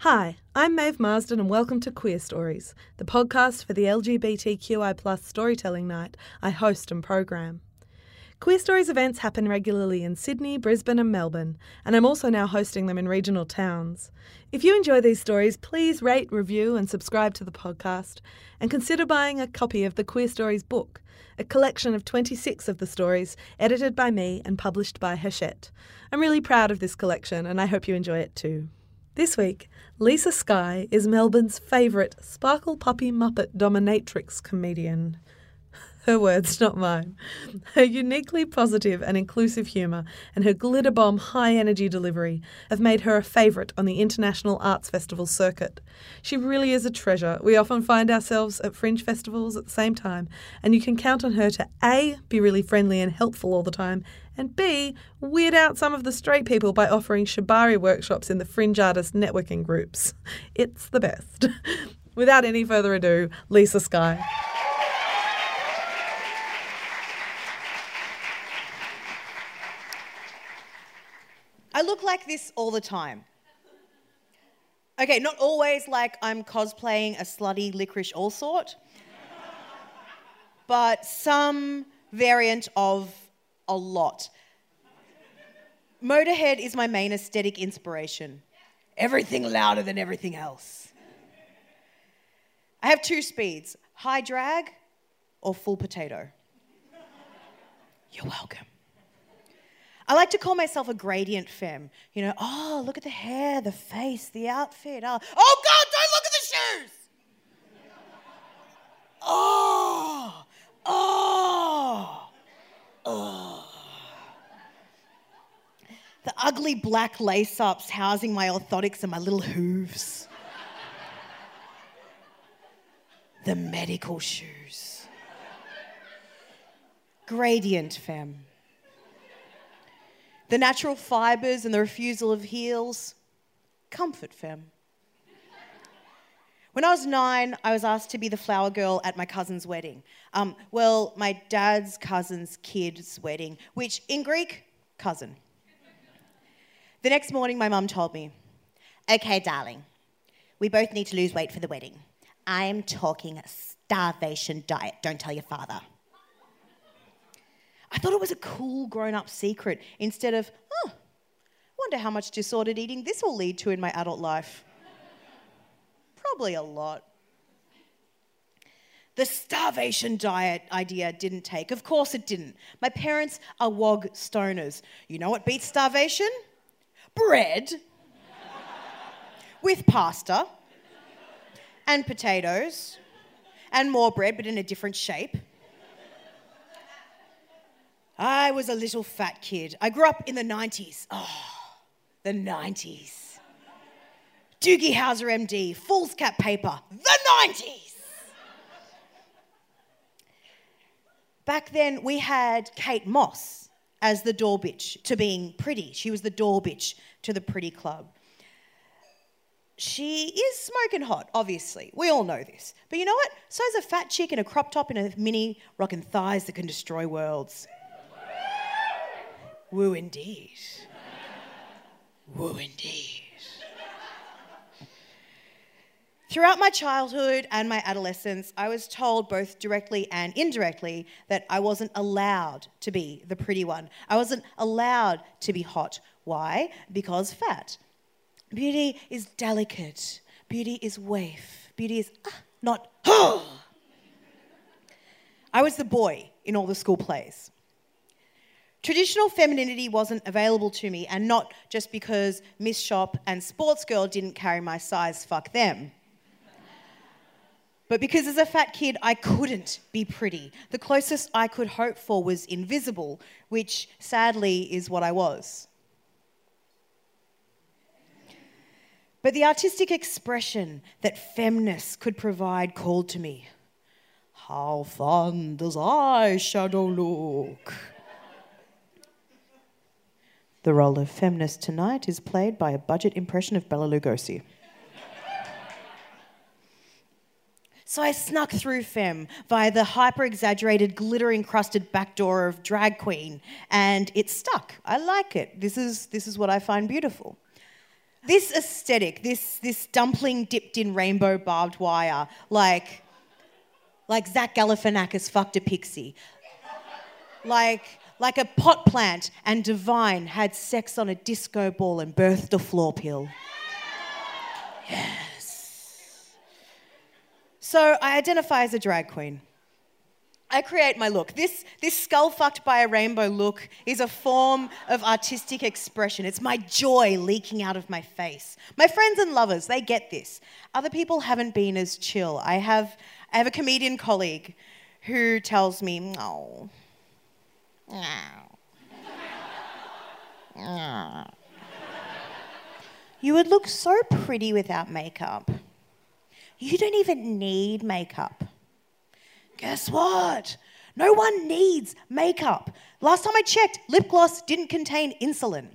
Hi, I'm Maeve Marsden and welcome to Queer Stories, the podcast for the LGBTQI+ storytelling night I host and program. Queer Stories events happen regularly in Sydney, Brisbane and Melbourne, and I'm also now hosting them in regional towns. If you enjoy these stories, please rate, review and subscribe to the podcast and consider buying a copy of the Queer Stories book, a collection of 26 of the stories edited by me and published by Hachette. I'm really proud of this collection and I hope you enjoy it too. This week, Lisa Skye is Melbourne's favourite sparkle puppy muppet dominatrix comedian. Her words, not mine. Her uniquely positive and inclusive humour and her glitter bomb high-energy delivery have made her a favourite on the International Arts Festival circuit. She really is a treasure. We often find ourselves at Fringe festivals at the same time, and you can count on her to A, be really friendly and helpful all the time, and B, weird out some of the straight people by offering shibari workshops in the Fringe artist networking groups. It's the best. Without any further ado, Lisa Skye. I look like this all the time. Okay, not always like I'm cosplaying a slutty licorice all sort, but some variant of a lot. Motorhead is my main aesthetic inspiration. Everything louder than everything else. I have two speeds, high drag or full potato. You're welcome. I like to call myself a gradient femme. You know, oh, look at the hair, the face, the outfit. Oh God, don't look at the shoes! The ugly black lace-ups housing my orthotics and my little hooves. The medical shoes. Gradient femme. The natural fibres and the refusal of heels. Comfort femme. When I was 9, I was asked to be the flower girl at my cousin's wedding. My dad's cousin's kid's wedding, which in Greek, cousin. The next morning, my mum told me, "Okay, darling, we both need to lose weight for the wedding. I am talking starvation diet. Don't tell your father." I thought it was a cool grown-up secret instead of, oh, wonder how much disordered eating this will lead to in my adult life. Probably a lot. The starvation diet idea didn't take. Of course it didn't. My parents are WOG stoners. You know what beats starvation? Bread with pasta and potatoes and more bread, but in a different shape. I was a little fat kid. I grew up in the 90s. Oh, the 90s. Doogie Howser, MD, fool's cap paper, the 90s. Back then, we had Kate Moss as the door bitch to being pretty. She was the door bitch to the pretty club. She is smoking hot, obviously. We all know this. But you know what? So is a fat chick in a crop top and a mini rockin' thighs that can destroy worlds. Woo indeed. Woo indeed. Throughout my childhood and my adolescence, I was told both directly and indirectly that I wasn't allowed to be the pretty one. I wasn't allowed to be hot. Why? Because fat. Beauty is delicate. Beauty is waif. Beauty is not her. I was the boy in all the school plays. Traditional femininity wasn't available to me, and not just because Miss Shop and Sports Girl didn't carry my size, fuck them. But because as a fat kid, I couldn't be pretty. The closest I could hope for was invisible, which sadly is what I was. But the artistic expression that femness could provide called to me. How fun does eyeshadow look? The role of femness tonight is played by a budget impression of Bella Lugosi. So I snuck through femme via the hyper-exaggerated, glitter-encrusted back door of drag queen, and it stuck. I like it. This is what I find beautiful. This aesthetic, this dumpling dipped in rainbow barbed wire, like Zach Galifianakis fucked a pixie, like a pot plant and divine had sex on a disco ball and birthed a floor pill. Yeah. So I identify as a drag queen. I create my look. This skull fucked by a rainbow look is a form of artistic expression. It's my joy leaking out of my face. My friends and lovers, they get this. Other people haven't been as chill. I have a comedian colleague who tells me, oh, you would look so pretty without makeup. You don't even need makeup. Guess what? No one needs makeup. Last time I checked, lip gloss didn't contain insulin.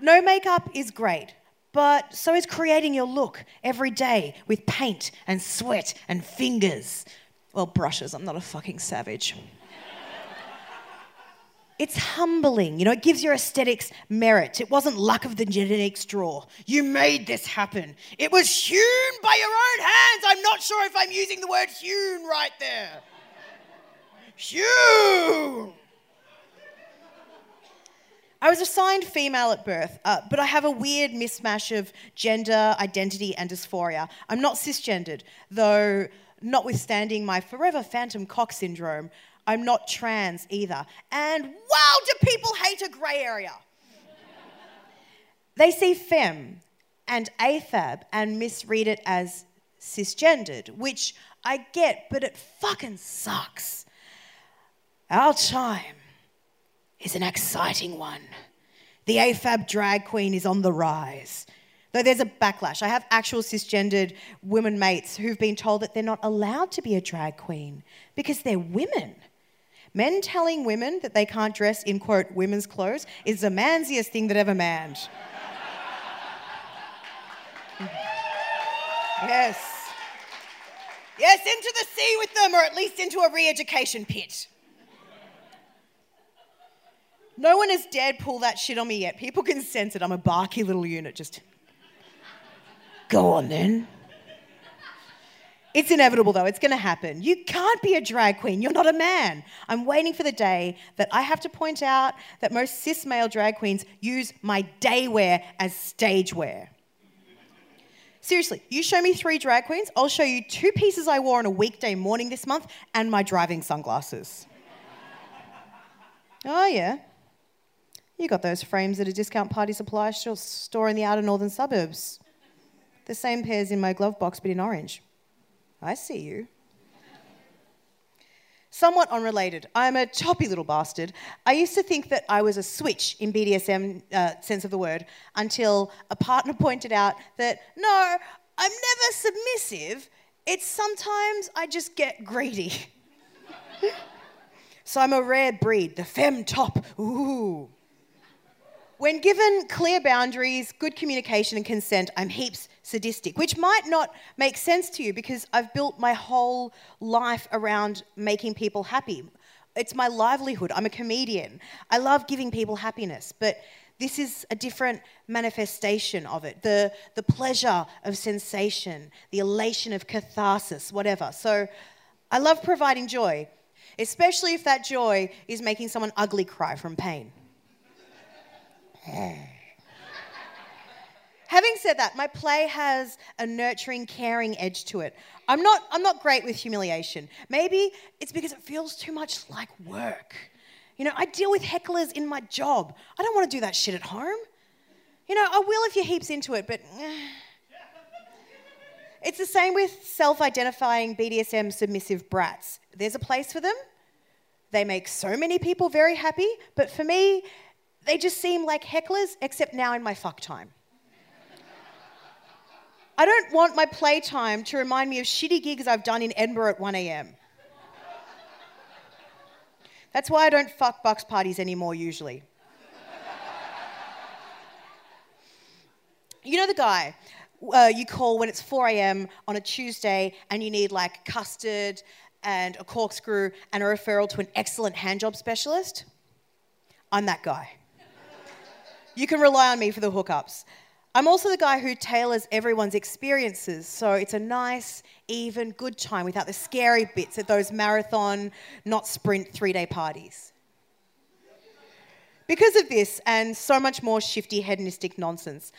No makeup is great, but so is creating your look every day with paint and sweat and fingers. Well, brushes, I'm not a fucking savage. It's humbling, you know, it gives your aesthetics merit. It wasn't luck of the genetics draw. You made this happen. It was hewn by your own hands. I'm not sure if I'm using the word hewn right there. Hewn! I was assigned female at birth, but I have a weird mismatch of gender, identity, and dysphoria. I'm not cisgendered, though notwithstanding my forever phantom cock syndrome, I'm not trans either. And wow, do people hate a grey area? They see femme and AFAB and misread it as cisgendered, which I get, but it fucking sucks. Our time is an exciting one. The AFAB drag queen is on the rise. Though there's a backlash. I have actual cisgendered women mates who've been told that they're not allowed to be a drag queen because they're women. Men telling women that they can't dress in, quote, women's clothes is the mansiest thing that ever manned. Yes. Yes, into the sea with them, or at least into a re-education pit. No one has dared pull that shit on me yet. People can sense it. I'm a barky little unit, just... Go on then. It's inevitable though, it's going to happen. You can't be a drag queen, you're not a man. I'm waiting for the day that I have to point out that most cis male drag queens use my day wear as stage wear. Seriously, you show me 3 drag queens, I'll show you 2 pieces I wore on a weekday morning this month and my driving sunglasses. Oh yeah. You got those frames at a discount party supply store in the outer northern suburbs. The same pair's in my glove box, but in orange. I see you. Somewhat unrelated, I'm a toppy little bastard. I used to think that I was a switch in BDSM sense of the word until a partner pointed out that, no, I'm never submissive. It's sometimes I just get greedy. So I'm a rare breed, the femme top, ooh. When given clear boundaries, good communication and consent, I'm heaps sadistic, which might not make sense to you because I've built my whole life around making people happy. It's my livelihood. I'm a comedian. I love giving people happiness, but this is a different manifestation of it. The pleasure of sensation, the elation of catharsis, whatever. So I love providing joy, especially if that joy is making someone ugly cry from pain. Having said that, my play has a nurturing, caring edge to it. I'm not great with humiliation. Maybe it's because it feels too much like work. You know, I deal with hecklers in my job. I don't want to do that shit at home. You know, I will if you're heaps into it, but... It's the same with self-identifying BDSM submissive brats. There's a place for them. They make so many people very happy, but for me... They just seem like hecklers, except now in my fuck time. I don't want my playtime to remind me of shitty gigs I've done in Edinburgh at 1 a.m. That's why I don't fuck bucks parties anymore, usually. You know the guy you call when it's 4 a.m. on a Tuesday and you need, like, custard and a corkscrew and a referral to an excellent handjob specialist? I'm that guy. You can rely on me for the hookups. I'm also the guy who tailors everyone's experiences, so it's a nice, even, good time without the scary bits at those marathon, not sprint, 3-day parties. Because of this and so much more shifty hedonistic nonsense,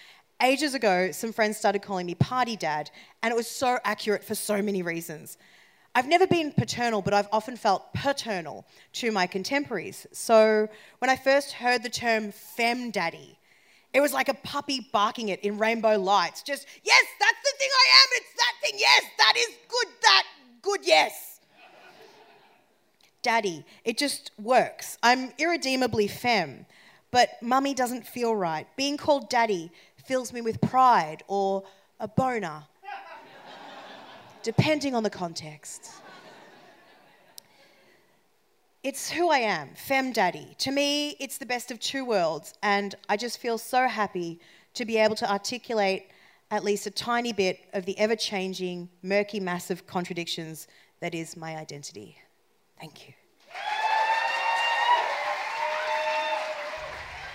ages ago, some friends started calling me Party Dad, and it was so accurate for so many reasons. I've never been paternal, but I've often felt paternal to my contemporaries. So when I first heard the term femme daddy, it was like a puppy barking it in rainbow lights. Just, yes, that's the thing I am, it's that thing, yes, that good, yes. Daddy, it just works. I'm irredeemably femme, but mummy doesn't feel right. Being called daddy fills me with pride or a boner, depending on the context. It's who I am, femme daddy. To me, it's the best of two worlds, and I just feel so happy to be able to articulate at least a tiny bit of the ever-changing, murky mass of contradictions that is my identity. Thank you.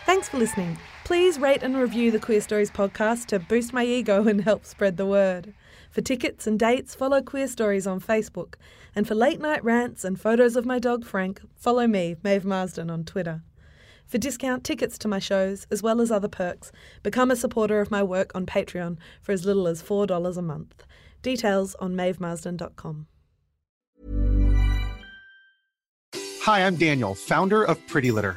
Thanks for listening. Please rate and review the Queer Stories podcast to boost my ego and help spread the word. For tickets and dates, follow Queer Stories on Facebook. And for late-night rants and photos of my dog Frank, follow me, Maeve Marsden, on Twitter. For discount tickets to my shows, as well as other perks, become a supporter of my work on Patreon for as little as $4 a month. Details on maevemarsden.com. Hi, I'm Daniel, founder of Pretty Litter.